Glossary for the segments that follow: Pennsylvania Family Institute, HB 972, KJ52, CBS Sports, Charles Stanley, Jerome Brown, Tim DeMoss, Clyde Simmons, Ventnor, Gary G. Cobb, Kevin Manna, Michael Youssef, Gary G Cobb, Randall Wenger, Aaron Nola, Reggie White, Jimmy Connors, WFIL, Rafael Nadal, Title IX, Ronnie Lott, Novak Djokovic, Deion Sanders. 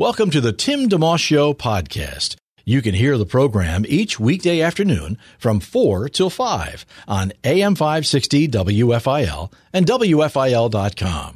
Welcome to the Tim DeMoss Show podcast. You can hear the program each weekday afternoon from 4 till 5 on AM 560 WFIL and WFIL.com.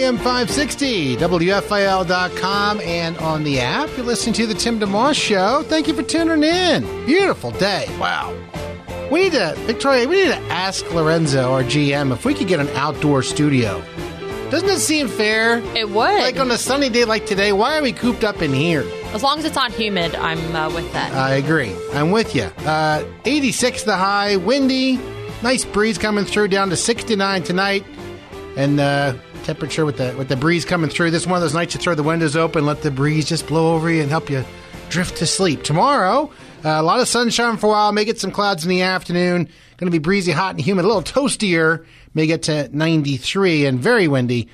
AM 560, WFIL.com, and on the app. You're listening to The Tim DeMoss Show. Thank you for tuning in. Beautiful day. Wow. We need to, Victoria, we need to ask Lorenzo, our GM, if we could get an outdoor studio. Doesn't it seem fair? It would. Like on a sunny day like today, why are we cooped up in here? As long as it's not humid, I'm with that. I agree. I'm with you. 86 the high, windy, nice breeze coming through down to 69 tonight, and temperature with the breeze coming through. This is one of those nights you throw the windows open, let the breeze just blow over you and help you drift to sleep. Tomorrow, a lot of sunshine for a while. May get some clouds in the afternoon. Going to be breezy, hot, and humid. A little toastier. May get to 93 and very windy,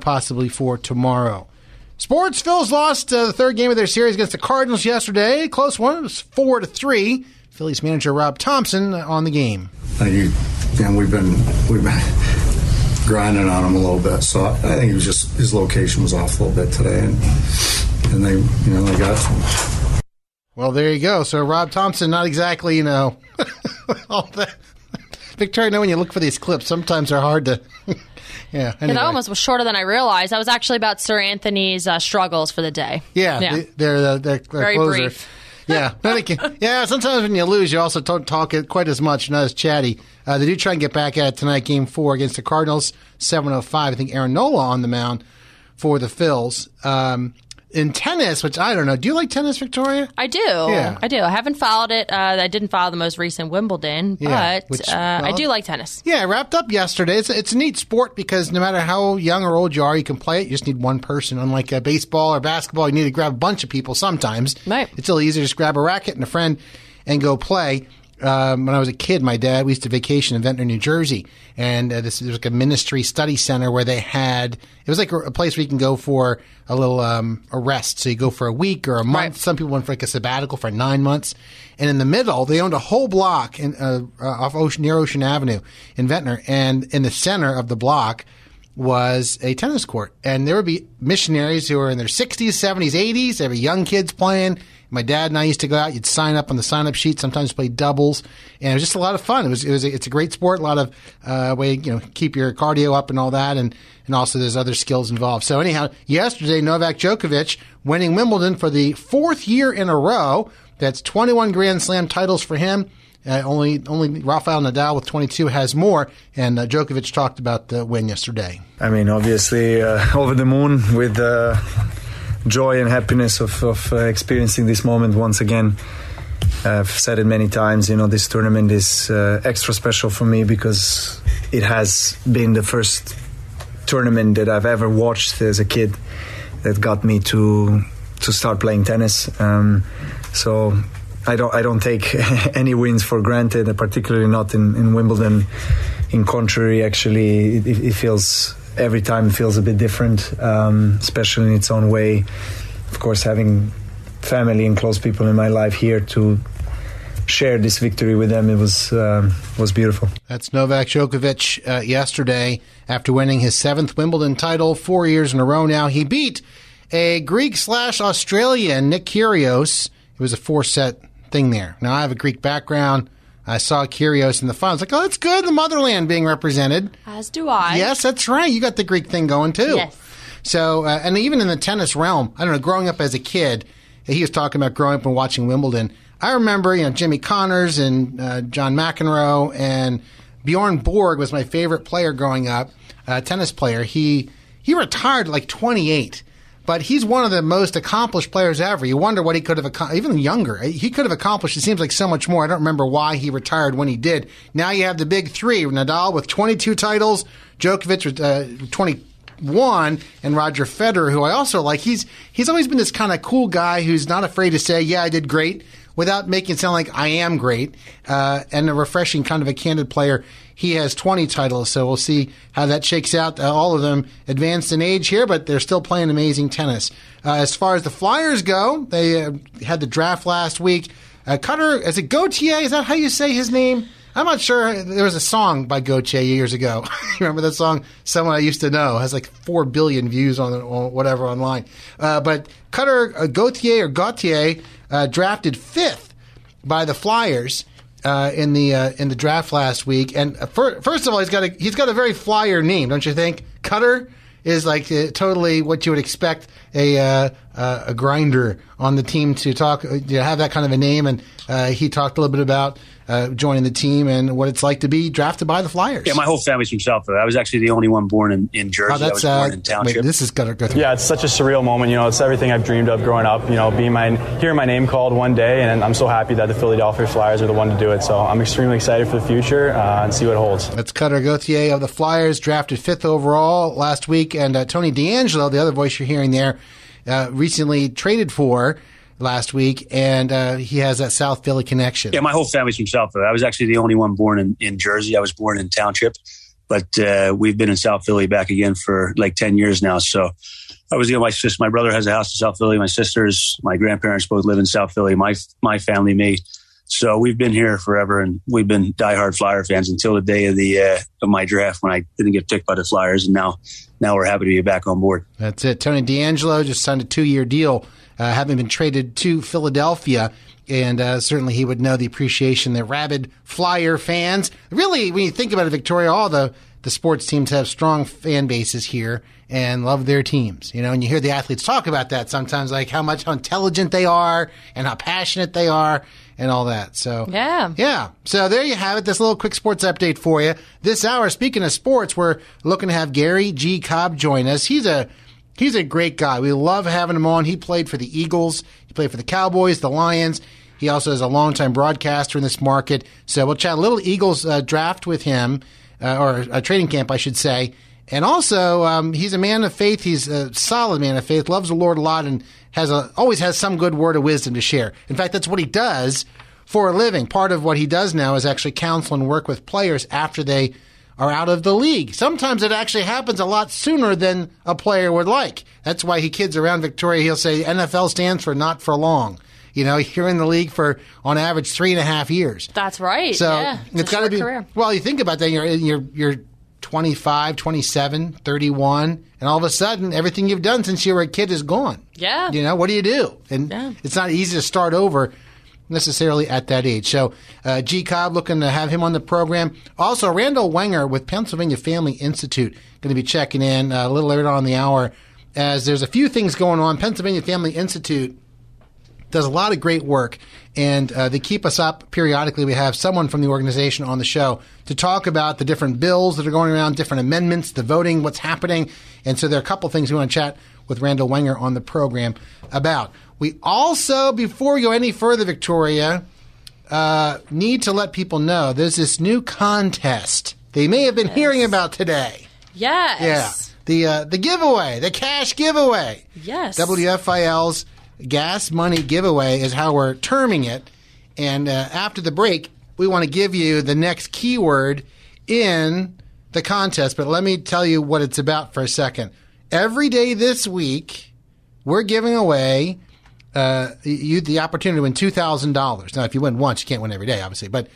possibly for tomorrow. Sports. Phil's lost the third game of their series against the Cardinals yesterday. Close one. It was 4-3. Phillies manager Rob Thomson on the game. Thank you. And we've been grinding on him a little bit, so I think he was just, his location was off a little bit today, and they, you know, they got it from him. Well, there you go. So Rob Thomson, not exactly, you know, all that. Victoria, I know when you look for these clips, sometimes they're hard to. Yeah, anyway. It almost was shorter than I realized. I was actually about Sir Anthony's struggles for the day. Yeah, yeah. They're very closer. Brief. Yeah, yeah. Sometimes when you lose, you also don't talk quite as much, not as chatty. They do try and get back at it tonight, Game 4 against the Cardinals, 7:05. I think Aaron Nola on the mound for the Phils. In tennis, which I don't know. Do you like tennis, Victoria? I do. Yeah. I do. I haven't followed it. I didn't follow the most recent Wimbledon, but I do like tennis. Yeah, it wrapped up yesterday. It's a neat sport because no matter how young or old you are, you can play it. You just need one person. Unlike baseball or basketball, you need to grab a bunch of people sometimes. Right. It's a little easier to just grab a racket and a friend and go play. When I was a kid, my dad, we used to vacation in Ventnor, New Jersey, and this was like a ministry study center where they had, it was like a place where you can go for a little a rest. So you go for a week or a month. Right. Some people went for like a sabbatical for 9 months. And in the middle, they owned a whole block in, off near Ocean Avenue in Ventnor, and in the center of the block was a tennis court. And there would be missionaries who were in their 60s, 70s, 80s. There were young kids playing. My dad and I used to go out. You'd sign up on the sign-up sheet. Sometimes play doubles, and it was just a lot of fun. It's a great sport. A lot of way, you know, keep your cardio up and all that, and also there's other skills involved. So anyhow, yesterday Novak Djokovic winning Wimbledon for the fourth year in a row. That's 21 Grand Slam titles for him. Only Rafael Nadal with 22 has more, and Djokovic talked about the win yesterday. I mean, obviously over the moon with. Joy and happiness of experiencing this moment once again. I've said it many times, you know, this tournament is extra special for me because it has been the first tournament that I've ever watched as a kid that got me to start playing tennis. So I don't take any wins for granted, particularly not in Wimbledon. In contrary, actually, it feels. Every time feels a bit different, especially in its own way. Of course, having family and close people in my life here to share this victory with them, it was beautiful. That's Novak Djokovic yesterday after winning his seventh Wimbledon title 4 years in a row now. He beat a Greek/Australian, Nick Kyrgios. It was a four-set thing there. Now, I have a Greek background. I saw Kyrgios in the finals. Like, oh, that's good. The motherland being represented. As do I. Yes, that's right. You got the Greek thing going, too. Yes. So, and even in the tennis realm, I don't know, growing up as a kid, he was talking about growing up and watching Wimbledon. I remember, you know, Jimmy Connors and John McEnroe, and Bjorn Borg was my favorite player growing up, a tennis player. He retired at like 28. But he's one of the most accomplished players ever. You wonder what he could have accomplished. Even younger, he could have accomplished, it seems like, so much more. I don't remember why he retired when he did. Now you have the big three, Nadal with 22 titles, Djokovic with 21, and Roger Federer, who I also like. He's always been this kind of cool guy who's not afraid to say, yeah, I did great, without making it sound like I am great, and a refreshing kind of a candid player. He has 20 titles, so we'll see how that shakes out. All of them advanced in age here, but they're still playing amazing tennis. As far as the Flyers go, they had the draft last week. Cutter, is it Gauthier? Is that how you say his name? I'm not sure. There was a song by Gauthier years ago. You remember that song? Someone I used to know has like 4 billion views on whatever online. But Cutter Gauthier, drafted 5th by the Flyers in the draft last week. And first of all, he's got a very Flyer name, don't you think? Cutter is like totally what you would expect a grinder on the team to talk, have that kind of a name. And he talked a little bit about joining the team and what it's like to be drafted by the Flyers. Yeah, my whole family's from South Florida. I was actually the only one born in Jersey. Oh, that's, I was born in Township. Wait, this is gonna go through. Yeah, it's such a surreal moment. It's everything I've dreamed of growing up. Hearing my name called one day, and I'm so happy that the Philadelphia Flyers are the one to do it. So I'm extremely excited for the future and see what it holds. That's Cutter Gauthier of the Flyers, drafted 5th overall last week, and Tony D'Angelo, the other voice you're hearing there, recently traded for last week, and he has that South Philly connection. Yeah, my whole family's from South Philly. I was actually the only one born in Jersey. I was born in Township, but we've been in South Philly back again for like 10 years now. So I was, my brother has a house in South Philly. My sisters, my grandparents both live in South Philly. My family, me. So we've been here forever, and we've been diehard Flyer fans until the day of the of my draft when I didn't get picked by the Flyers, and now we're happy to be back on board. That's it. Tony D'Angelo just signed a 2-year deal, having been traded to Philadelphia, and certainly he would know the appreciation that rabid Flyer fans. Really, when you think about it, Victoria, all the sports teams have strong fan bases here and love their teams, and you hear the athletes talk about that sometimes, like how intelligent they are and how passionate they are and all that. So, yeah. So there you have it. This little quick sports update for you this hour. Speaking of sports, we're looking to have Gary G Cobb join us. He's a great guy. We love having him on. He played for the Eagles. He played for the Cowboys, the Lions. He also is a longtime broadcaster in this market. So we'll chat a little Eagles draft with him. Or a training camp, I should say. And also, he's a man of faith. He's a solid man of faith, loves the Lord a lot, and always has some good word of wisdom to share. In fact, that's what he does for a living. Part of what he does now is actually counsel and work with players after they are out of the league. Sometimes it actually happens a lot sooner than a player would like. That's why he kids around Victoria. He'll say NFL stands for not for long. You're in the league for, on average, 3.5 years. That's right. So yeah, it's got to be career. Well, you think about that. You're 25, 27, 31, and all of a sudden, everything you've done since you were a kid is gone. Yeah. What do you do? And it's not easy to start over necessarily at that age. So G. Cobb, looking to have him on the program. Also, Randall Wenger with Pennsylvania Family Institute going to be checking in a little later on in the hour, as there's a few things going on. Pennsylvania Family Institute does a lot of great work, and they keep us up periodically. We have someone from the organization on the show to talk about the different bills that are going around, different amendments, the voting, what's happening. And so there are a couple things we want to chat with Randall Wenger on the program about. We also, before we go any further, Victoria, need to let people know there's this new contest they may have been hearing about today. Yes. Yeah. The giveaway, the cash giveaway. Yes. WFIL's Gas Money Giveaway is how we're terming it. And after the break, we want to give you the next keyword in the contest. But let me tell you what it's about for a second. Every day this week, we're giving away you the opportunity to win $2,000. Now, if you win once, you can't win every day, obviously. But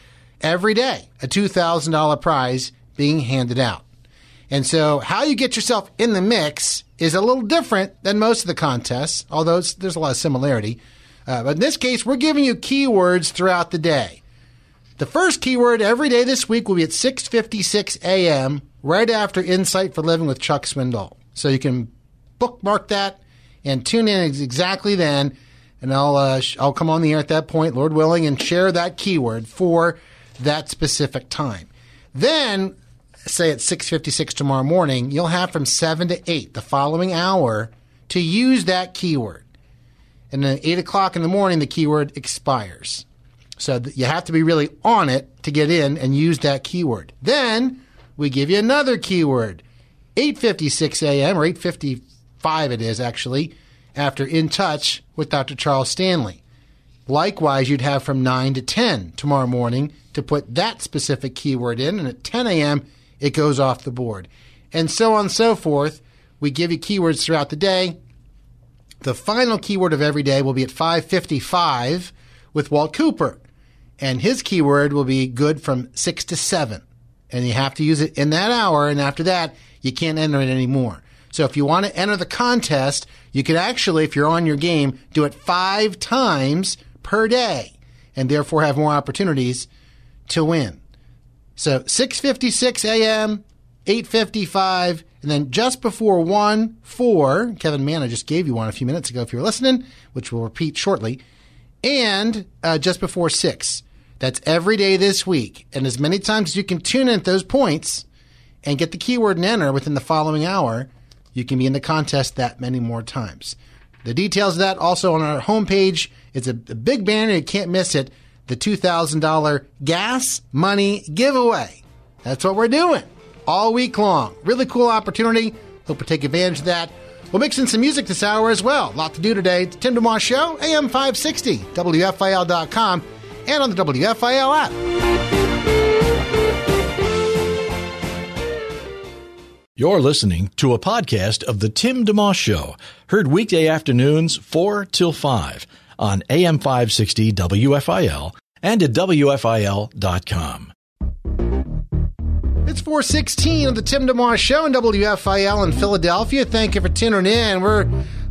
every day, a $2,000 prize being handed out. And so how you get yourself in the mix is a little different than most of the contests, although there's a lot of similarity. But in this case, we're giving you keywords throughout the day. The first keyword every day this week will be at 6:56 a.m., right after Insight for Living with Chuck Swindoll. So you can bookmark that and tune in exactly then, and I'll come on the air at that point, Lord willing, and share that keyword for that specific time. Then, say at 6:56 tomorrow morning, you'll have from 7 to 8, the following hour, to use that keyword. And then 8 o'clock in the morning, the keyword expires. So you have to be really on it to get in and use that keyword. Then we give you another keyword, 8:56 a.m. or 8:55 it is actually, after In Touch with Dr. Charles Stanley. Likewise, you'd have from 9 to 10 tomorrow morning to put that specific keyword in, and at 10 a.m. it goes off the board. And so on and so forth. We give you keywords throughout the day. The final keyword of every day will be at 5:55 with Walt Cooper, and his keyword will be good from 6 to 7, and you have to use it in that hour, and after that, you can't enter it anymore. So if you want to enter the contest, you can actually, if you're on your game, do it 5 times per day, and therefore have more opportunities to win. So 6:56 a.m., 8:55, and then just before 1, 4, Kevin Manna just gave you one a few minutes ago if you were listening, which we'll repeat shortly, and just before 6. That's every day this week. And as many times as you can tune in at those points and get the keyword and enter within the following hour, you can be in the contest that many more times. The details of that also on our homepage. It's a big banner. You can't miss it. The $2,000 gas money giveaway. That's what we're doing all week long. Really cool opportunity. Hope we take advantage of that. We'll mix in some music this hour as well. A lot to do today. It's Tim DeMoss Show, AM 560, WFIL.com, and on the WFIL app. You're listening to a podcast of The Tim DeMoss Show, heard weekday afternoons 4 till 5 on AM 560, WFIL, and at WFIL.com. It's 4:16 of the Tim DeMoss Show on WFIL in Philadelphia. Thank you for tuning in. We're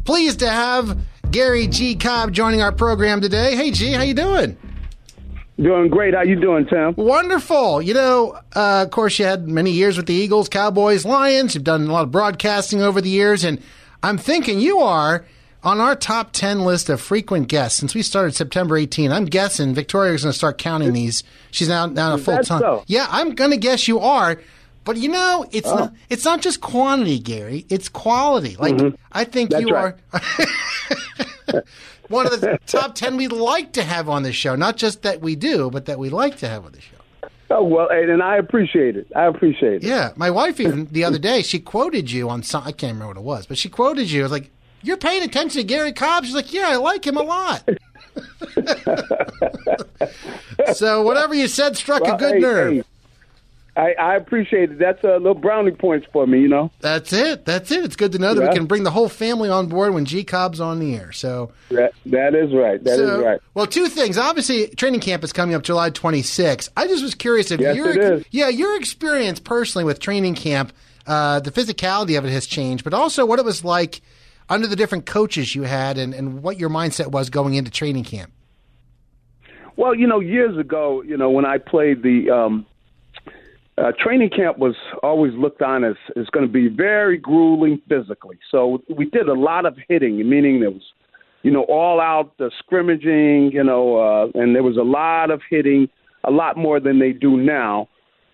pleased to have Gary G. Cobb joining our program today. Hey, G, how you doing? Doing great. How you doing, Tim? Wonderful. You know, of course, you had many years with the Eagles, Cowboys, Lions. You've done a lot of broadcasting over the years, and I'm thinking you are on our top 10 list of frequent guests since we started September 18. I'm guessing Victoria's going to start counting these. She's now a full-time. So? Yeah, I'm going to guess you are. But, you know, it's not just quantity, Gary. It's quality. Like, I think that's you are one of the top 10 we like to have on this show. Not just that we do, but that we like to have on the show. Oh, well, and I appreciate it. Yeah. My wife even the other day, she quoted you on some, I can't remember what it was, but she quoted you. I was like, you're paying attention to Gary Cobb? She's like, yeah, I like him a lot. So whatever you said struck a good nerve. Hey. I appreciate it. That's a little brownie points for me, you know. That's it. It's good to know that we can bring the whole family on board when G. Cobb's on the air. So That is right. Well, two things. Obviously, training camp is coming up July 26th. I just was curious if your experience personally with training camp, the physicality of it has changed, but also what it was like under the different coaches you had and what your mindset was going into training camp. Well, you know, years ago, you know, when I played the training camp was always looked on as going to be very grueling physically. So we did a lot of hitting, meaning there was, you know, all out scrimmaging, you know, and there was a lot of hitting, a lot more than they do now.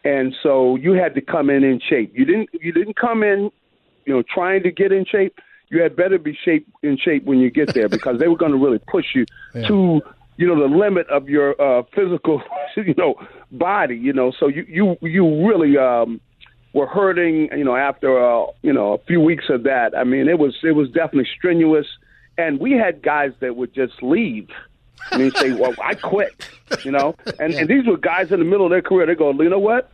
And so you had to come in shape. You didn't come in, you know, trying to get in shape. You had better be in shape when you get there because they were going to really push you to, you know, the limit of your physical, you know, body, you know, so you really were hurting, you know, after, you know, a few weeks of that. I mean, it was definitely strenuous. And we had guys that would just leave. I mean, say, well, I quit, you know, and these were guys in the middle of their career. They go, you know what?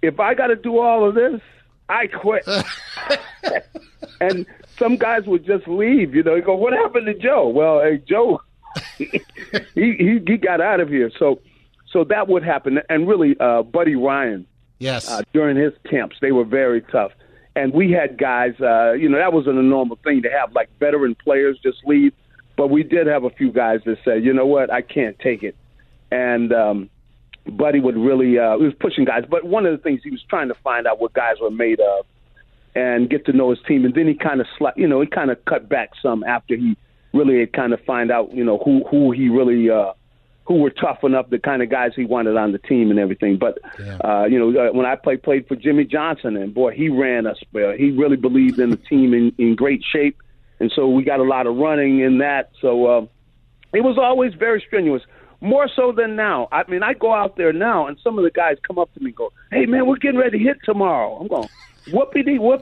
If I got to do all of this, I quit. And some guys would just leave, you know, you go, what happened to Joe? Well, hey, Joe. he got out of here, so that would happen. And really, Buddy Ryan, during his camps, they were very tough. And we had guys, you know, that wasn't a normal thing to have, like veteran players just leave. But we did have a few guys that said, you know what, I can't take it. And Buddy would really, he was pushing guys. But one of the things he was trying to find out what guys were made of and get to know his team. And then he kind of, he kind of cut back some after he really kind of find out, you know, who he really, who were tough enough, the kind of guys he wanted on the team and everything. But, you know, when I played for Jimmy Johnson, and boy, he ran us. He really believed in the team in great shape. And so we got a lot of running in that. So it was always very strenuous, more so than now. I mean, I go out there now, and some of the guys come up to me and go, hey, man, we're getting ready to hit tomorrow. I'm going, whoopity, well,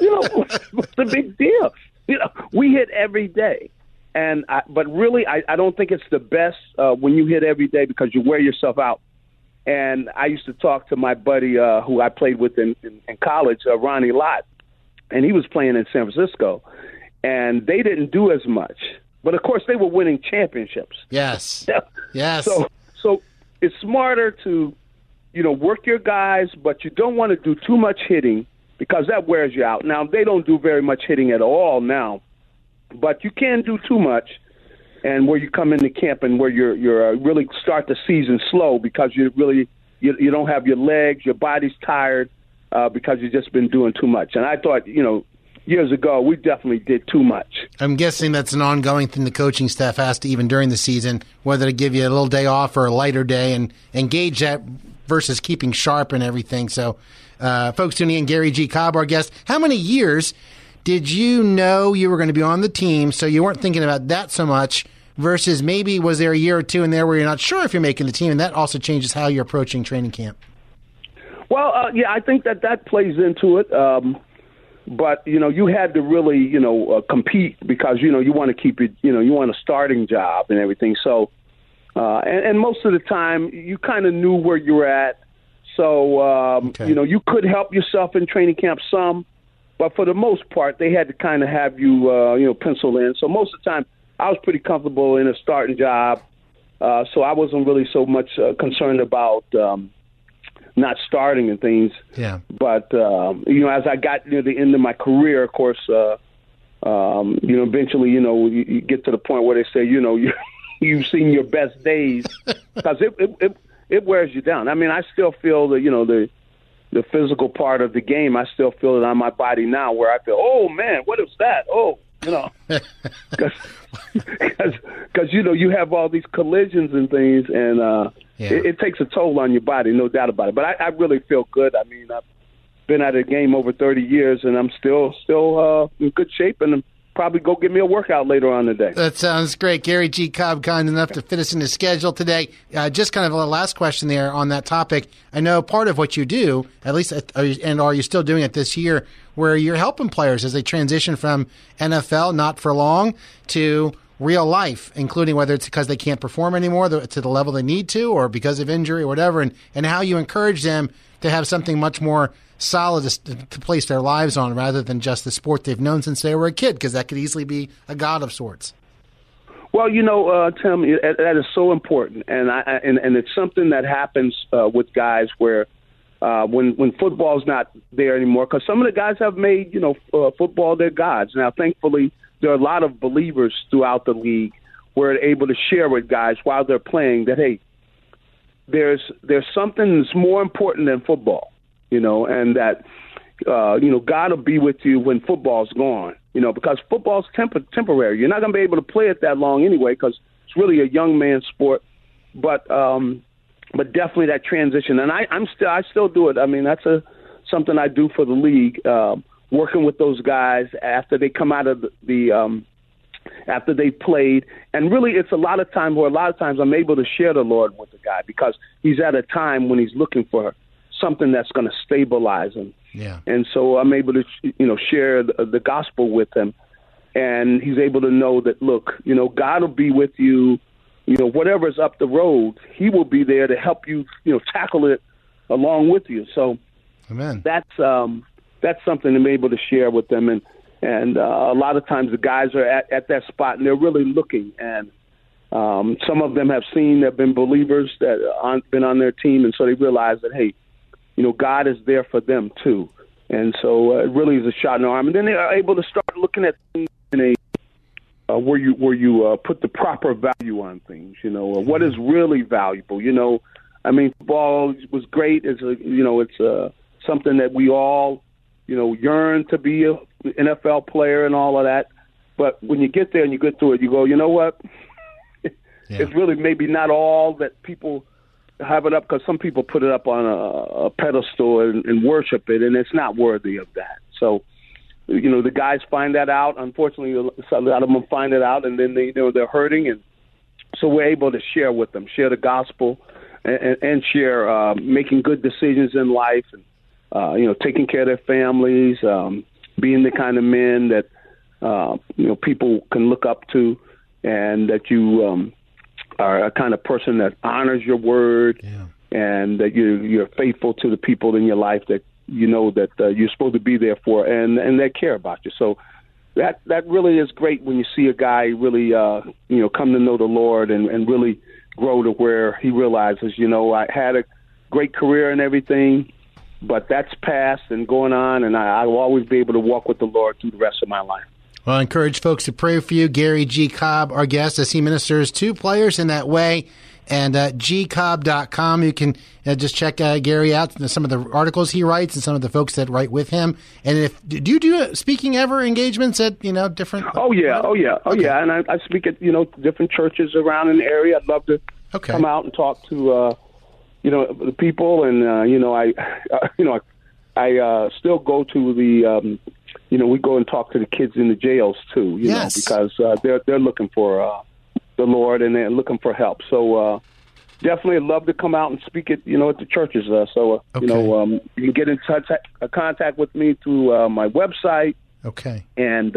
you know, what's the big deal? You know, we hit every day. And I don't think it's the best when you hit every day because you wear yourself out. And I used to talk to my buddy who I played with in college, Ronnie Lott, and he was playing in San Francisco. And they didn't do as much. But, of course, they were winning championships. Yes. Yeah. Yes. So it's smarter to, you know, work your guys, but you don't want to do too much hitting because that wears you out. Now, they don't do very much hitting at all now. But you can do too much, and where you come into camp and where you're really start the season slow because you don't have your legs, your body's tired because you've just been doing too much. And I thought, you know, years ago we definitely did too much. I'm guessing that's an ongoing thing the coaching staff has to even during the season, whether to give you a little day off or a lighter day and engage that versus keeping sharp and everything. So, folks tuning in, Gary G. Cobb, our guest. How many years did you know you were going to be on the team, so you weren't thinking about that so much, versus maybe was there a year or two in there where you're not sure if you're making the team, and that also changes how you're approaching training camp? Well, yeah, I think that plays into it. But, you know, you had to really, you know, compete because, you know, you want to keep it, you know, you want a starting job and everything. So, and most of the time, you kind of knew where you were at. So, okay. You know, you could help yourself in training camp some. But for the most part, they had to kind of have you, you know, pencil in. So most of the time, I was pretty comfortable in a starting job. So I wasn't really so much concerned about not starting and things. Yeah. But, you know, as I got near the end of my career, of course, you know, eventually, you know, you get to the point where they say, you know, you've seen your best days because it wears you down. I mean, I still feel that, you know, the physical part of the game, I still feel it on my body now where I feel, oh, man, what is that? Oh, you know, because, you know, you have all these collisions and things, and it takes a toll on your body, no doubt about it. But I really feel good. I mean, I've been at the game over 30 years, and I'm still in good shape, and I'm probably go get me a workout later on today. That sounds great. Gary G. Cobb, kind enough to fit us into schedule today. Just kind of a last question there on that topic. I know part of what you do, at least, and are you still doing it this year, where you're helping players as they transition from NFL, not for long, to real life, including whether it's because they can't perform anymore to the level they need to or because of injury or whatever, and how you encourage them to have something much more solid to place their lives on rather than just the sport they've known since they were a kid, because that could easily be a god of sorts. Well, you know, Tim, that is so important, and it's something that happens with guys where when football's not there anymore, because some of the guys have made, you know, football their gods. Now, thankfully, there are a lot of believers throughout the league who are able to share with guys while they're playing that, hey, there's something that's more important than football, you know, and that, you know, God will be with you when football's gone, you know, because football's temporary. You're not going to be able to play it that long anyway because it's really a young man's sport, but definitely that transition. And I still do it. I mean, that's something I do for the league, working with those guys after they come out of after they played. And really, it's a lot of times I'm able to share the Lord with the guy because he's at a time when he's looking for something that's going to stabilize him. Yeah. And so I'm able to, you know, share the gospel with him. And he's able to know that, look, you know, God will be with you. You know, whatever's up the road, he will be there to help you, you know, tackle it along with you. So amen. That's something I'm able to share with them. And a lot of times the guys are at that spot and they're really looking. And some of them have been believers that have been on their team. And so they realize that, hey, you know, God is there for them too. And so it really is a shot in the arm. And then they are able to start looking at things in a where you put the proper value on things, you know, or what is really valuable. You know, I mean, football was great. It's a, you know, it's something that we all, you know, yearn to be an NFL player and all of that. But when you get there and you get through it, you go, you know what? It's really maybe not all that people have it up, because some people put it up on a pedestal and worship it, and it's not worthy of that. So you know, the guys find that out. Unfortunately, a lot of them find it out, and then they, you know, they're hurting, and so we're able to share with them, share the gospel, and share making good decisions in life, and you know, taking care of their families, being the kind of men that you know, people can look up to, and that you are a kind of person that honors your word, yeah, and that you're faithful to the people in your life that you know that you're supposed to be there for, and they care about you. So that really is great when you see a guy really, you know, come to know the Lord and really grow to where he realizes, you know, I had a great career and everything, but that's past and going on, and I will always be able to walk with the Lord through the rest of my life. Well, I encourage folks to pray for you. Gary G. Cobb, our guest, as he ministers to players in that way. And gcobb.com, you can just check Gary out, some of the articles he writes and some of the folks that write with him. And do you do speaking ever engagements at, you know, different? Oh, yeah. And I speak at, you know, different churches around in the area. I'd love to come out and talk to, you know, the people. And, you know, I still go to the, you know, we go and talk to the kids in the jails, too, you know, because they're looking for the Lord, and they're looking for help. So definitely love to come out and speak at, you know, at the churches. You know, you can get in touch, contact with me through my website. Okay. And,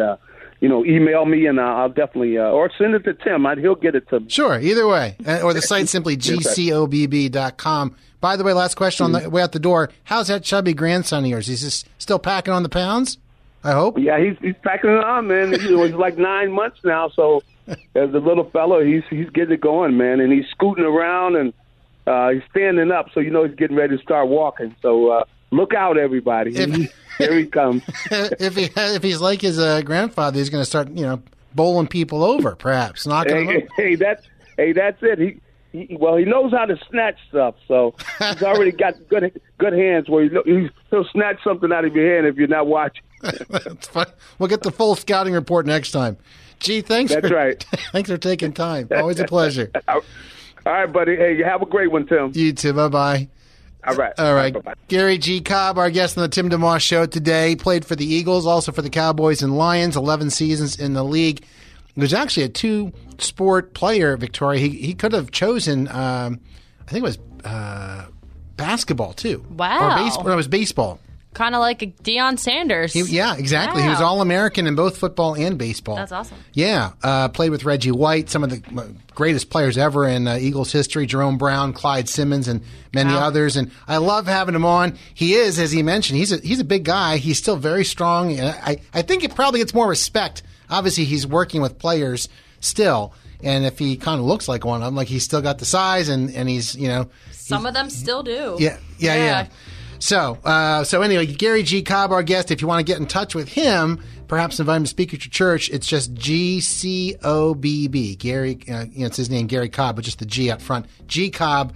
you know, email me, and I'll definitely, or send it to Tim. He'll get it to me. Sure, either way. Or the site, simply gcobb.com. By the way, last question on the way out the door. How's that chubby grandson of yours? Is he still packing on the pounds, I hope? Yeah, he's packing it on, man. He's like 9 months now, so... As a little fellow, he's getting it going, man, and he's scooting around, and he's standing up, so you know he's getting ready to start walking. So look out, everybody! Here he comes. If he's like his grandfather, he's going to start, you know, bowling people over, perhaps. That's it. He knows how to snatch stuff, so he's already got good hands where he'll snatch something out of your hand if you're not watching. That's fine. We'll get the full scouting report next time. Gee, thanks. That's right. Thanks for taking time. Always a pleasure. All right, buddy. Hey, you have a great one, Tim. You too. Bye-bye. All right. Bye-bye. Gary G. Cobb, our guest on the Tim DeMoss Show today, played for the Eagles, also for the Cowboys and Lions, 11 seasons in the league. He was actually a two-sport player, Victoria. He could have chosen, I think it was basketball, too. Wow. Or baseball. No, it was baseball. Kind of like a Deion Sanders. Yeah, exactly. Wow. He was All-American in both football and baseball. That's awesome. Yeah. Played with Reggie White, some of the greatest players ever in Eagles history, Jerome Brown, Clyde Simmons, and many others. And I love having him on. He is, as he mentioned, he's a big guy. He's still very strong. And I think it probably gets more respect. Obviously, he's working with players still. And if he kind of looks like one of them, like he's still got the size and he's, you know. Some of them still do. Yeah. So anyway, Gary G. Cobb, our guest. If you want to get in touch with him, perhaps invite him to speak at your church. It's just G-C-O-B-B. Gary, you know, it's his name, Gary Cobb, but just the G up front. gcobb.com.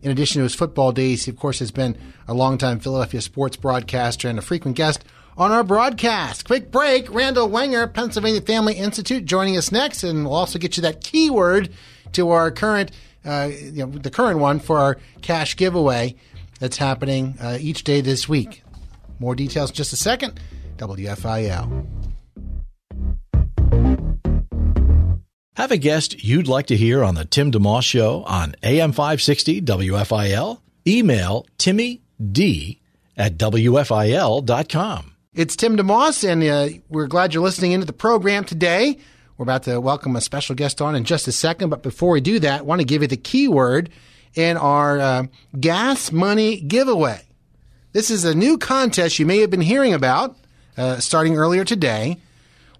In addition to his football days, he, of course, has been a longtime Philadelphia sports broadcaster and a frequent guest on our broadcast. Quick break. Randall Wenger, Pennsylvania Family Institute, joining us next, and we'll also get you that keyword to our current, you know, the current one for our cash giveaway that's happening each day this week. More details in just a second. WFIL. Have a guest you'd like to hear on the Tim DeMoss Show on AM 560 WFIL? Email timmyd@wfil.com. It's Tim DeMoss, and we're glad you're listening into the program today. We're about to welcome a special guest on in just a second, but before we do that, I want to give you the keyword in our gas money giveaway. This is a new contest you may have been hearing about starting earlier today,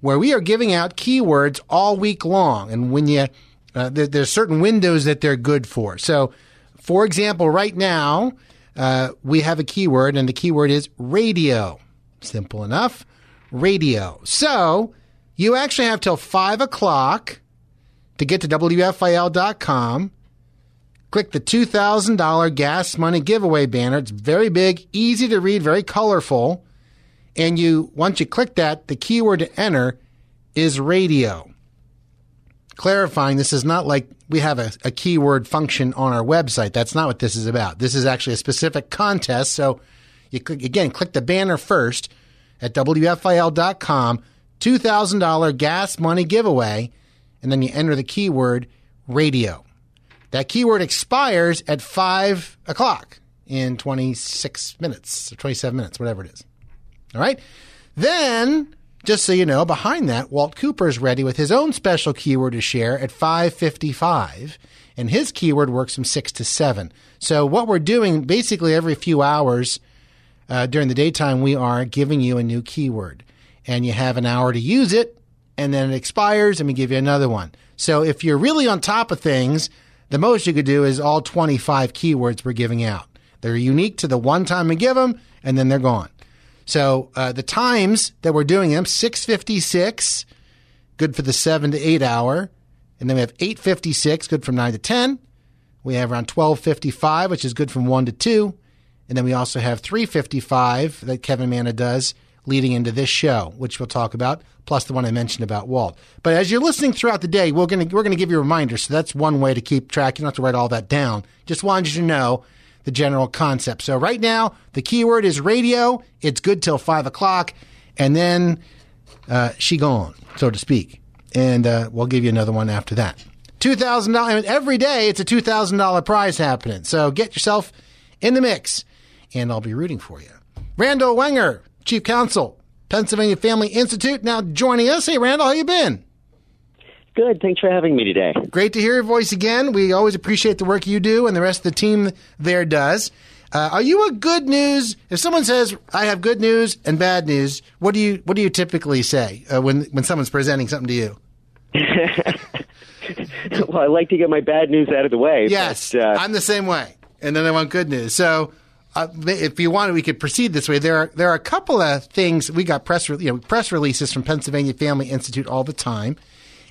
where we are giving out keywords all week long, and when you there's certain windows that they're good for. So, for example, right now we have a keyword, and the keyword is radio. Simple enough. Radio. So you actually have till 5 o'clock to get to WFIL.com. Click the $2,000 gas money giveaway banner. It's very big, easy to read, very colorful. And once you click that, the keyword to enter is radio. Clarifying, this is not like we have a keyword function on our website. That's not what this is about. This is actually a specific contest. So you click the banner first, at WFIL.com, $2,000 gas money giveaway, and then you enter the keyword radio. That keyword expires at 5 o'clock in 26 minutes or 27 minutes, whatever it is. All right? Then, just so you know, behind that, Walt Cooper is ready with his own special keyword to share at 5:55, and his keyword works from 6 to 7. So what we're doing basically every few hours during the daytime, we are giving you a new keyword, and you have an hour to use it, and then it expires, and we give you another one. So if you're really on top of things, the most you could do is all 25 keywords we're giving out. They're unique to the one time we give them, and then they're gone. So the times that we're doing them, 6:56, good for the 7 to 8 hour. And then we have 8:56, good from 9 to 10. We have around 12:55, which is good from 1 to 2. And then we also have 3:55 that Kevin Manna does leading into this show, which we'll talk about, plus the one I mentioned about Walt. But as you're listening throughout the day, we're going to give you reminders. So that's one way to keep track. You don't have to write all that down. Just wanted you to know the general concept. So right now, the keyword is radio. It's good till 5 o'clock. And then she gone, so to speak. And we'll give you another one after that. $2,000. I mean, every day, it's a $2,000 prize happening. So get yourself in the mix, and I'll be rooting for you. Randall Wenger, Chief Counsel, Pennsylvania Family Institute, now joining us. Hey, Randall, how you been? Good. Thanks for having me today. Great to hear your voice again. We always appreciate the work you do and the rest of the team there does. Are you a good news? If someone says, I have good news and bad news, what do you typically say when someone's presenting something to you? Well, I like to get my bad news out of the way. Yes, but, I'm the same way. And then I want good news. So if you wanted, we could proceed this way. There are a couple of things. We got press releases from Pennsylvania Family Institute all the time.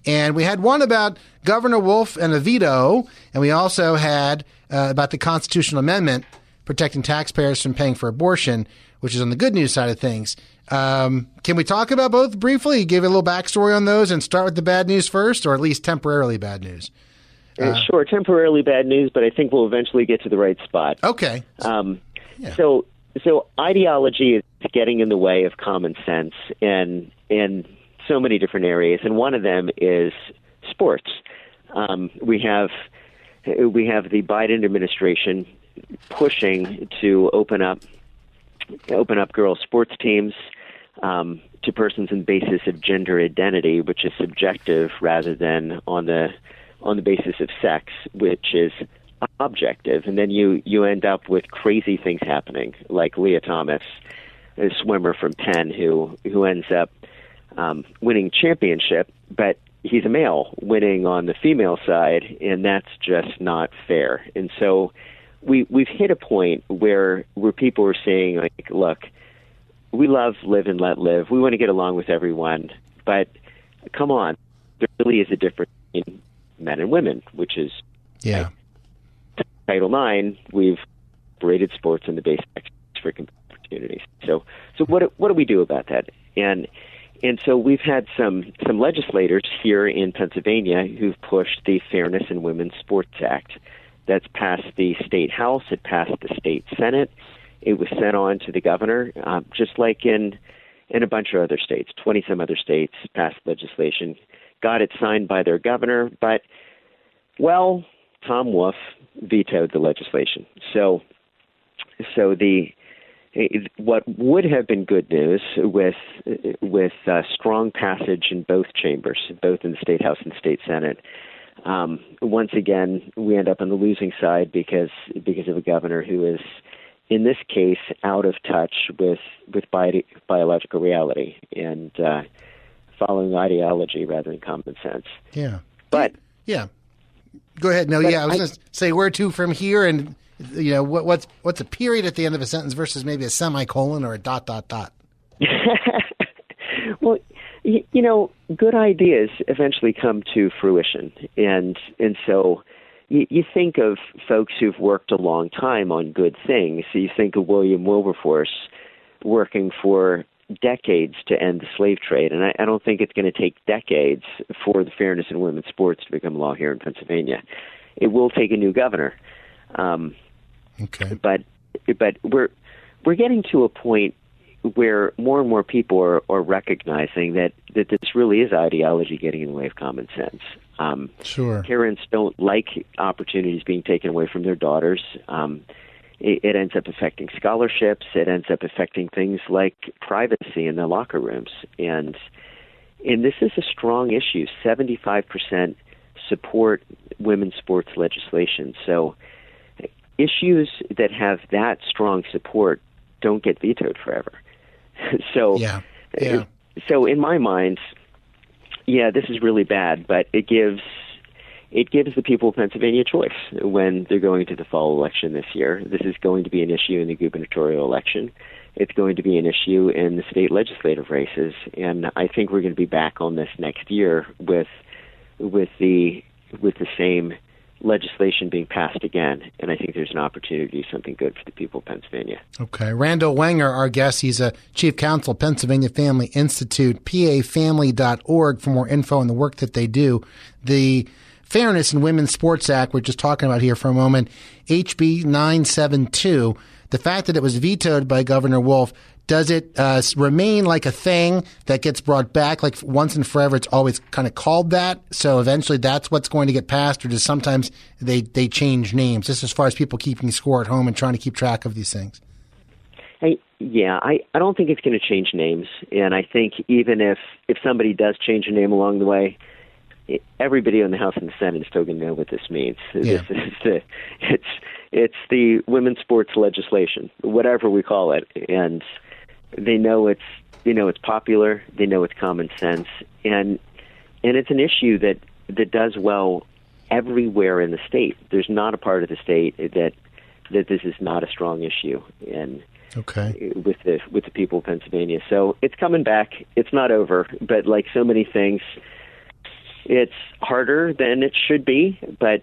And we had one about Governor Wolf and a veto, and we also had about the constitutional amendment protecting taxpayers from paying for abortion, which is on the good news side of things. Can we talk about both briefly, give a little backstory on those, and start with the bad news first, or at least temporarily bad news? Sure, temporarily bad news, but I think we'll eventually get to the right spot. Okay. Yeah. So ideology is getting in the way of common sense and so many different areas, and one of them is sports. We have the Biden administration pushing to open up girls' sports teams to persons on the basis of gender identity, which is subjective rather than on the basis of sex, which is objective. And then you end up with crazy things happening, like Leah Thomas, a swimmer from Penn who ends up winning championship, but he's a male winning on the female side, and that's just not fair. And so we've hit a point where people are saying, like, look, we love live and let live. We want to get along with everyone, but come on, there really is a difference in men and women, which is like, Title IX. We've separated sports in the basic for opportunities. So what do we do about that? And so we've had some legislators here in Pennsylvania who've pushed the Fairness in Women's Sports Act. That's passed the state house. It passed the state senate. It was sent on to the governor, just like in a bunch of other states. 20-some other states passed legislation, got it signed by their governor. But, well, Tom Wolf vetoed the legislation. So the... what would have been good news with strong passage in both chambers, both in the State House and State Senate, once again, we end up on the losing side because of a governor who is, in this case, out of touch with biological reality and following ideology rather than common sense. Yeah. But... yeah. Go ahead. No, yeah, I was going to say where to from here, and you know what's a period at the end of a sentence versus maybe a semicolon or a dot dot dot. Well, you know, good ideas eventually come to fruition, and so you think of folks who've worked a long time on good things. So you think of William Wilberforce working for decades to end the slave trade, and I don't think it's going to take decades for the Fairness in Women's Sports to become law here in Pennsylvania. It will take a new governor, okay. But we're getting to a point where more and more people are recognizing that this really is ideology getting in the way of common sense. Sure. Parents don't like opportunities being taken away from their daughters. It ends up affecting scholarships. It ends up affecting things like privacy in the locker rooms. And this is a strong issue. 75% support women's sports legislation. So issues that have that strong support don't get vetoed forever. So in my mind, this is really bad, but it gives the people of Pennsylvania choice when they're going to the fall election this year. This is going to be an issue in the gubernatorial election. It's going to be an issue in the state legislative races. And I think we're going to be back on this next year with the same legislation being passed again. And I think there's an opportunity, something good for the people of Pennsylvania. Okay. Randall Wenger, our guest, he's a chief counsel, Pennsylvania Family Institute, pafamily.org for more info on the work that they do. The Fairness in Women's Sports Act, we're just talking about here for a moment, HB 972, the fact that it was vetoed by Governor Wolf, does it remain like a thing that gets brought back? Like once and forever, it's always kind of called that. So eventually that's what's going to get passed, or does sometimes they change names, just as far as people keeping score at home and trying to keep track of these things? I don't think it's going to change names. And I think even if somebody does change a name along the way, everybody in the House and the Senate is still going to know what this means. Yeah. This is it's the women's sports legislation, whatever we call it. And they know it's popular. They know it's common sense, and it's an issue that does well everywhere in the state. There's not a part of the state that this is not a strong issue, and okay, with the people of Pennsylvania. So it's coming back. It's not over, but like so many things, it's harder than it should be, but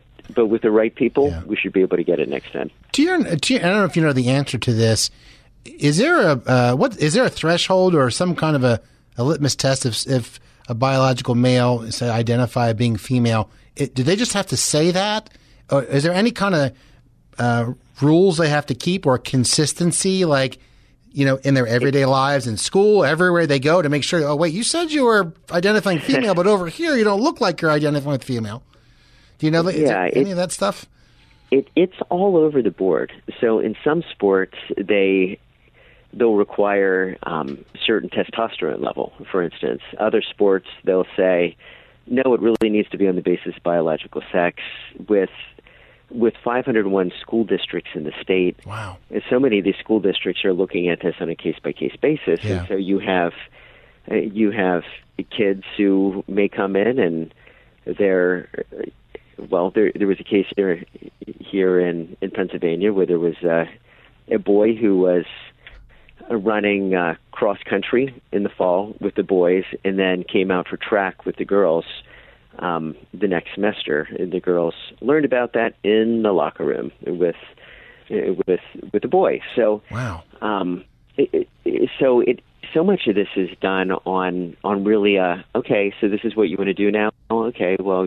with the right people, we should be able to get it next time. I don't know if you know the answer to this. Is there a threshold or some kind of a litmus test if a biological male is identified being female? Do they just have to say that? Or is there any kind of rules they have to keep or consistency, like, you know, in their everyday lives, in school, everywhere they go, to make sure, oh, wait, you said you were identifying female, but over here you don't look like you're identifying with female? Do you know any of that stuff? It's all over the board. So in some sports, they'll require certain testosterone level, for instance. Other sports, they'll say, no, it really needs to be on the basis of biological sex. With 501 school districts in the state, wow, so many of these school districts are looking at this on a case-by-case basis. Yeah. And so you have kids who may come in and they're... Well, there was a case here in Pennsylvania where there was a boy who was running cross country in the fall with the boys, and then came out for track with the girls the next semester. And the girls learned about that in the locker room with the boys. So wow. So much of this is done on really okay. So this is what you want to do now. Oh, okay. Well,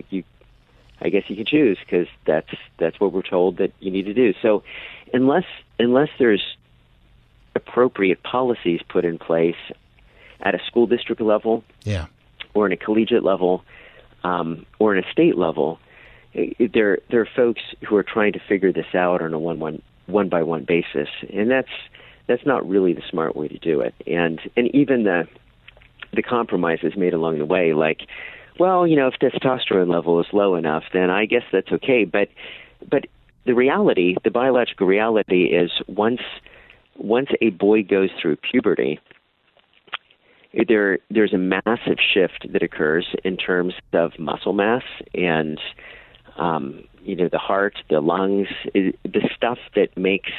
I guess you can choose, because that's what we're told that you need to do. So unless there's appropriate policies put in place at a school district level, or in a collegiate level, or in a state level, there are folks who are trying to figure this out on a one by one basis, and that's not really the smart way to do it. And even the compromises made along the way, like, well, you know, if testosterone level is low enough, then I guess that's okay. But the reality, the biological reality, is once a boy goes through puberty, there's a massive shift that occurs in terms of muscle mass and the heart, the lungs, the stuff that makes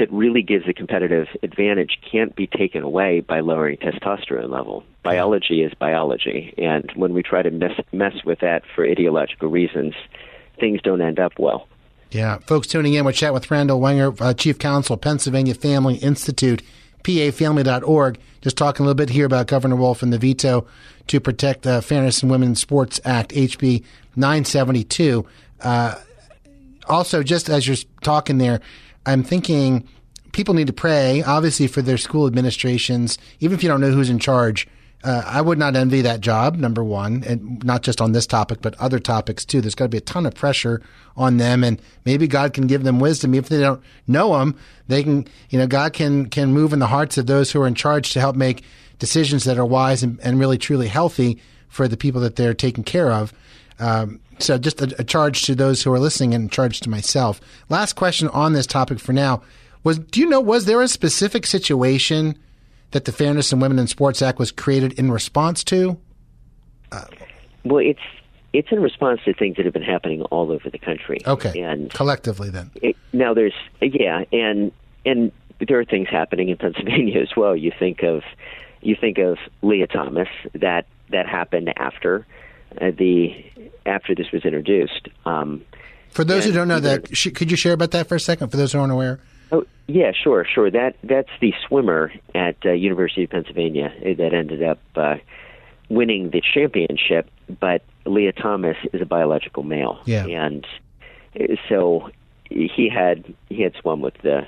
that really gives a competitive advantage can't be taken away by lowering testosterone level. Biology is biology, and when we try to mess with that for ideological reasons, things don't end up well. Yeah, folks tuning in, we'll chat with Randall Wenger, Chief Counsel, Pennsylvania Family Institute, pafamily.org, just talking a little bit here about Governor Wolf and the veto to protect the Fairness in Women's Sports Act, HB 972. Also, just as you're talking there, I'm thinking people need to pray, obviously, for their school administrations, even if you don't know who's in charge. I would not envy that job, number one, and not just on this topic, but other topics too. There's got to be a ton of pressure on them, and maybe God can give them wisdom. If they don't know him, they can, you know, God can move in the hearts of those who are in charge to help make decisions that are wise and really truly healthy for the people that they're taking care of. So just a charge to those who are listening and a charge to myself. Last question on this topic for now was, do you know, was there a specific situation that the Fairness in Women in Sports Act was created in response to? Well, it's in response to things that have been happening all over the country. Okay, and collectively then. Now there's and there are things happening in Pennsylvania as well. You think of Leah Thomas that happened after this was introduced. For those who don't know that, could you share about that for a second? For those who aren't aware. Oh yeah, sure. That's the swimmer at University of Pennsylvania that ended up winning the championship. But Leah Thomas is a biological male, and so he had swum with the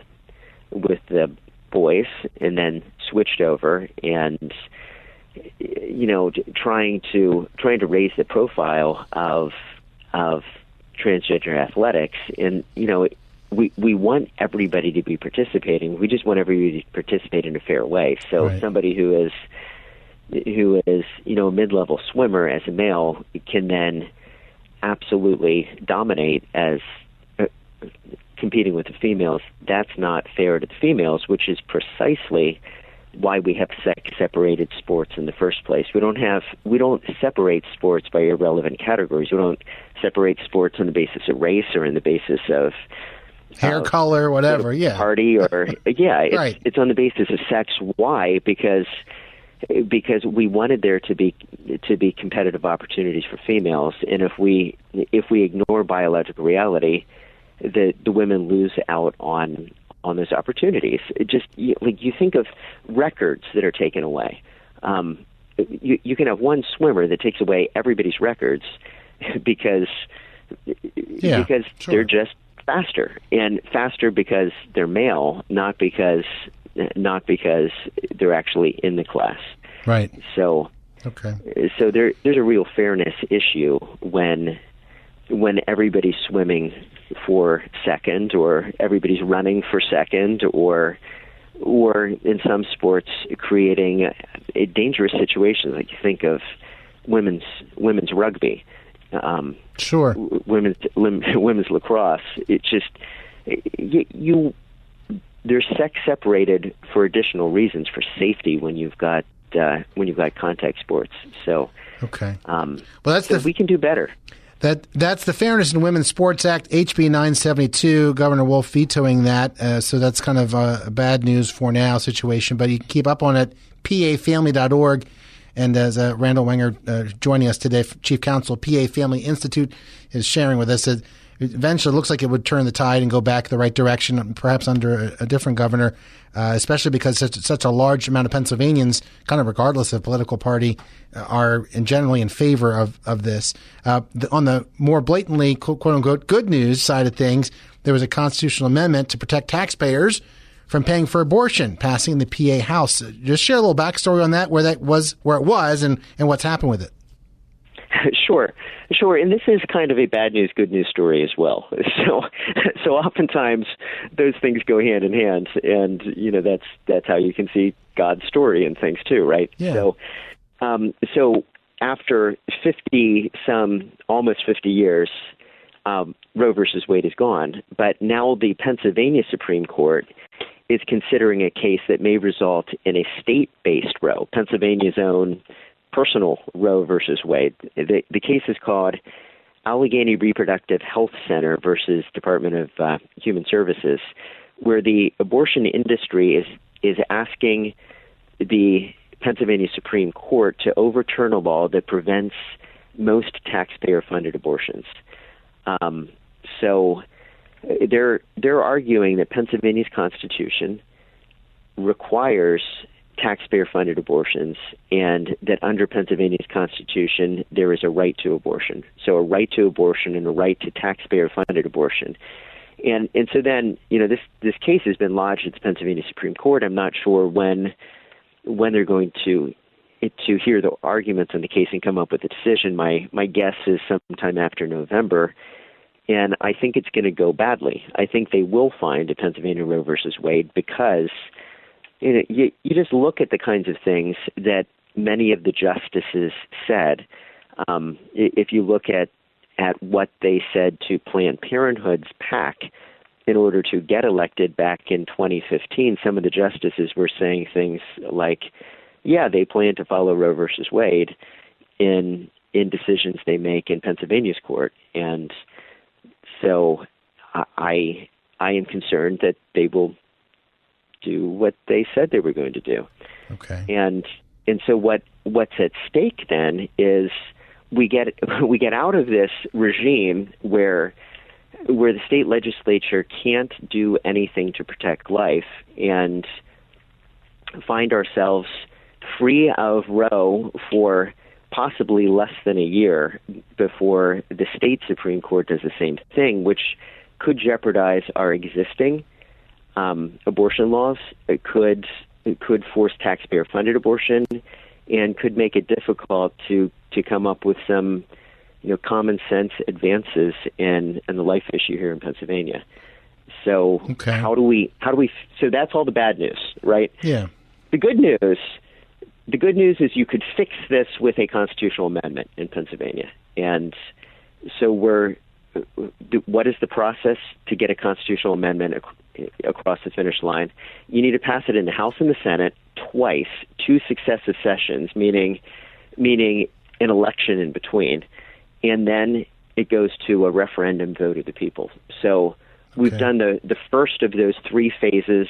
boys and then switched over, and you know, trying to raise the profile of transgender athletics, and you know. We want everybody to be participating. We just want everybody to participate in a fair way. So somebody who is you know, a mid-level swimmer as a male can then absolutely dominate as competing with the females. That's not fair to the females, which is precisely why we have sex-separated sports in the first place. We don't separate sports by irrelevant categories. We don't separate sports on the basis of race or on the basis of hair color, whatever, party, or it's on the basis of sex. Why? Because we wanted there to be competitive opportunities for females, and if we ignore biological reality, the women lose out on those opportunities. It just, like, you think of records that are taken away. You can have one swimmer that takes away everybody's records because they're just faster because they're male, not because they're actually in the class. Right. So So there's a real fairness issue when everybody's swimming for second, or everybody's running for second, or in some sports creating a dangerous situation. Like, you think of women's rugby. Women's lacrosse. It's just they're sex separated for additional reasons, for safety when you've got contact sports. So well, we can do better. That's the Fairness in Women's Sports Act, HB 972. Governor Wolf vetoing that, so that's kind of a bad news for now situation. But you can keep up on it, pafamily.org. And as Randall Wenger joining us today, Chief Counsel, PA Family Institute, is sharing with us that eventually it looks like it would turn the tide and go back the right direction, perhaps under a different governor, especially because such a large amount of Pennsylvanians, kind of regardless of political party, are generally in favor of this. On the more blatantly, quote-unquote, good news side of things, there was a constitutional amendment to protect taxpayers from paying for abortion, passing the PA House. Just share a little backstory on that, where it was, and what's happened with it. Sure. And this is kind of a bad news, good news story as well. So oftentimes those things go hand in hand, and you know, that's how you can see God's story in things too, right? Yeah. So after 50 years, Roe versus Wade is gone, but now the Pennsylvania Supreme Court is considering a case that may result in a state-based Roe, Pennsylvania's own personal Roe versus Wade. The case is called Allegheny Reproductive Health Center versus Department of Human Services, where the abortion industry is asking the Pennsylvania Supreme Court to overturn a law that prevents most taxpayer-funded abortions. So they're arguing that Pennsylvania's constitution requires taxpayer-funded abortions, and that under Pennsylvania's constitution there is a right to abortion. So a right to abortion and a right to taxpayer-funded abortion. And so then, you know, this case has been lodged at the Pennsylvania Supreme Court. I'm not sure when they're going to hear the arguments in the case and come up with a decision. My guess is sometime after November, and I think it's going to go badly. I think they will find a Pennsylvania Roe versus Wade, because you know, you just look at the kinds of things that many of the justices said. If you look at what they said to Planned Parenthood's PAC in order to get elected back in 2015, some of the justices were saying things like, yeah, they plan to follow Roe versus Wade in decisions they make in Pennsylvania's court. And so I am concerned that they will do what they said they were going to do. Okay. And so what's at stake then is we get out of this regime where the state legislature can't do anything to protect life, and find ourselves free of Roe for possibly less than a year before the state Supreme Court does the same thing, which could jeopardize our existing abortion laws. It could force taxpayer-funded abortion, and could make it difficult to come up with some, you know, common sense advances in the life issue here in Pennsylvania. So okay. How do we? So that's all the bad news, right? Yeah. The good news is you could fix this with a constitutional amendment in Pennsylvania. And so what is the process to get a constitutional amendment across the finish line? You need to pass it in the House and the Senate twice, two successive sessions, meaning an election in between. And then it goes to a referendum vote of the people. So we've done the first of those three phases.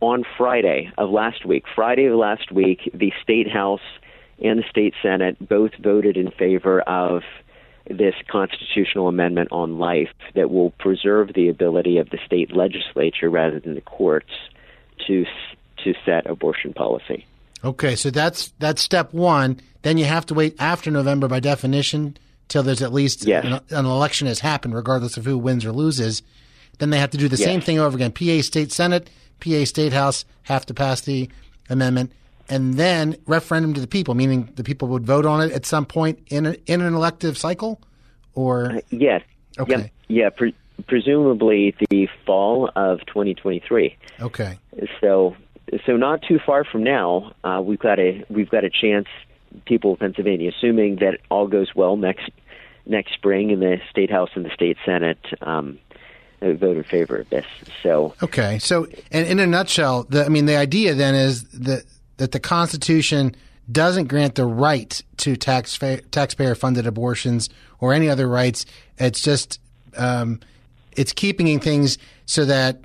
On Friday of last week, the State House and the State Senate both voted in favor of this constitutional amendment on life that will preserve the ability of the state legislature rather than the courts to set abortion policy. Okay, so that's step one. Then you have to wait after November by definition till there's at least an election has happened, regardless of who wins or loses. Then they have to do the same thing over again. PA State Senate, PA State House have to pass the amendment, and then referendum to the people, meaning the people would vote on it at some point in an elective cycle, or yes, okay, yeah, presumably the fall of 2023. Okay, so not too far from now, we've got a chance. People of Pennsylvania, assuming that all goes well next spring in the State House and the State Senate. Vote in favor of this. So okay. So, and in a nutshell, the idea then is that the Constitution doesn't grant the right to taxpayer-funded abortions or any other rights. It's just it's keeping things so that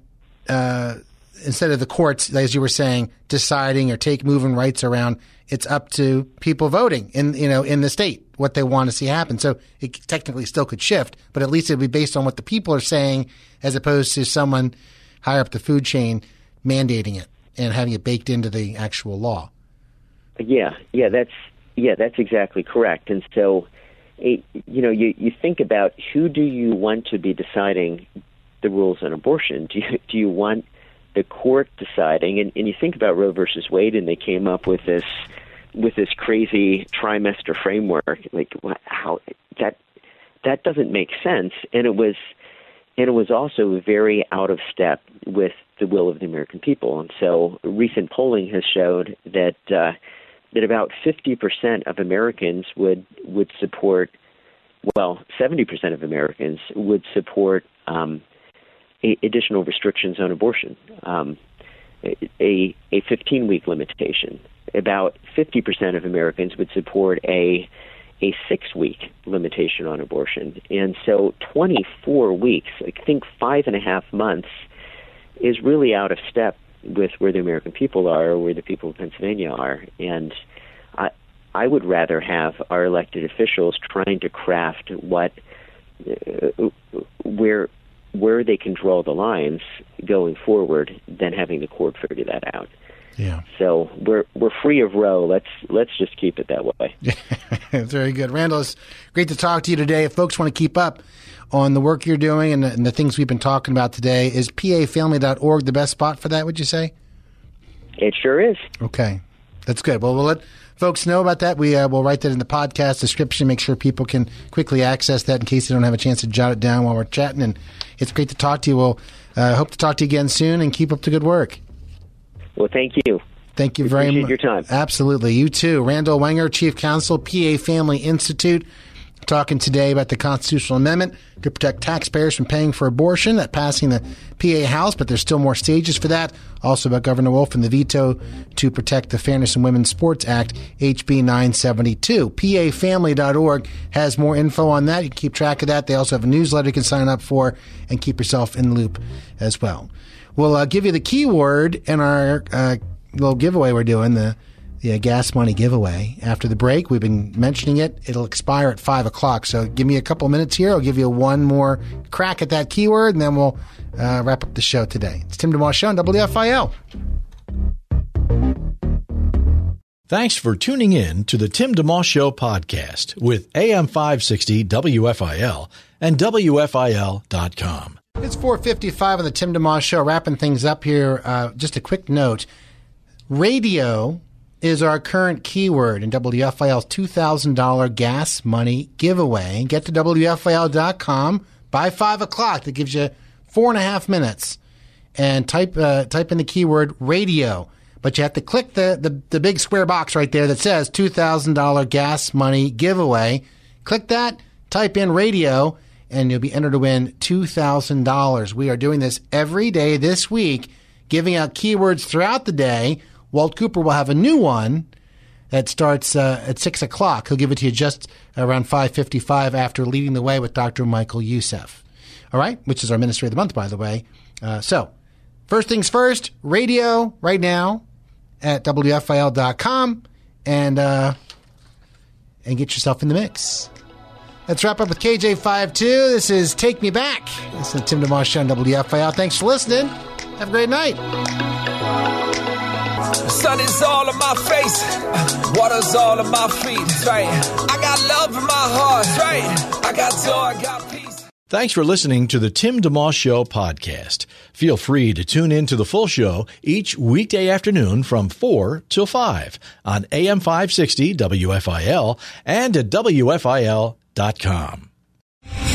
instead of the courts, as you were saying, deciding or moving rights around, it's up to people voting in the state what they want to see happen. So it technically still could shift, but at least it would be based on what the people are saying as opposed to someone higher up the food chain mandating it and having it baked into the actual law. Yeah, that's exactly correct. And so, you think about who do you want to be deciding the rules on abortion? Do you want the court deciding, and you think about Roe versus Wade, and they came up with this crazy trimester framework. Like, how that doesn't make sense, and it was also very out of step with the will of the American people. And so, recent polling has showed that about 50% of Americans would support. Well, 70% of Americans would support additional restrictions on abortion, a 15-week limitation. About 50% of Americans would support a 6-week limitation on abortion. And so 24 weeks, I think 5.5 months, is really out of step with where the American people are or where the people of Pennsylvania are. And I would rather have our elected officials trying to craft where they can draw the lines going forward than having the court figure that out. Yeah. So we're free of Roe. Let's just keep it that way. Very good. Randall, it's great to talk to you today. If folks want to keep up on the work you're doing and the things we've been talking about today. Is pafamily.org the best spot for that, would you say? It sure is. Okay. That's good. Well, we'll let folks know about that. We'll write that in the podcast description, make sure people can quickly access that in case they don't have a chance to jot it down while we're chatting. And it's great to talk to you. We'll hope to talk to you again soon, and keep up the good work. Well, thank you. Thank you very much. Appreciate your time. Absolutely. You too. Randall Wenger, Chief Counsel, PA Family Institute, talking today about the constitutional amendment to protect taxpayers from paying for abortion that passing the PA House, but there's still more stages for that. Also about Governor Wolf and the veto to protect the Fairness in Women's Sports Act, HB 972. PAFamily.org has more info on that. You can keep track of that. They also have a newsletter you can sign up for and keep yourself in the loop as well. We'll give you the keyword in our little giveaway we're doing, the gas money giveaway. After the break, we've been mentioning it. It'll expire at 5 o'clock. So give me a couple minutes here. I'll give you one more crack at that keyword, and then we'll wrap up the show today. It's Tim DeMoss Show on WFIL. Thanks for tuning in to the Tim DeMoss Show podcast with AM 560 WFIL and WFIL.com. It's 4:55 on the Tim DeMoss Show. Wrapping things up here, just a quick note. Radio is our current keyword in WFIL's $2,000 gas money giveaway. Get to WFIL.com by 5 o'clock. That gives you 4.5 minutes. And type in the keyword radio. But you have to click the big square box right there that says $2,000 gas money giveaway. Click that, type in radio, and you'll be entered to win $2,000. We are doing this every day this week, giving out keywords throughout the day. Walt Cooper will have a new one that starts at 6 o'clock. He'll give it to you just around 5:55 after Leading the Way with Dr. Michael Youssef. All right? Which is our Ministry of the Month, by the way. So, first things first, radio right now at WFIL.com and get yourself in the mix. Let's wrap up with KJ52. This is Take Me Back. This is Tim DeMoss Show on WFIL. Thanks for listening. Have a great night. Sun is all on my face, water's all on my feet, right? I got love in my heart, right? I got joy, I got peace. Thanks for listening to the Tim DeMoss Show podcast. Feel free to tune in to the full show each weekday afternoon from 4 till 5 on AM 560 WFIL and at WFIL.com.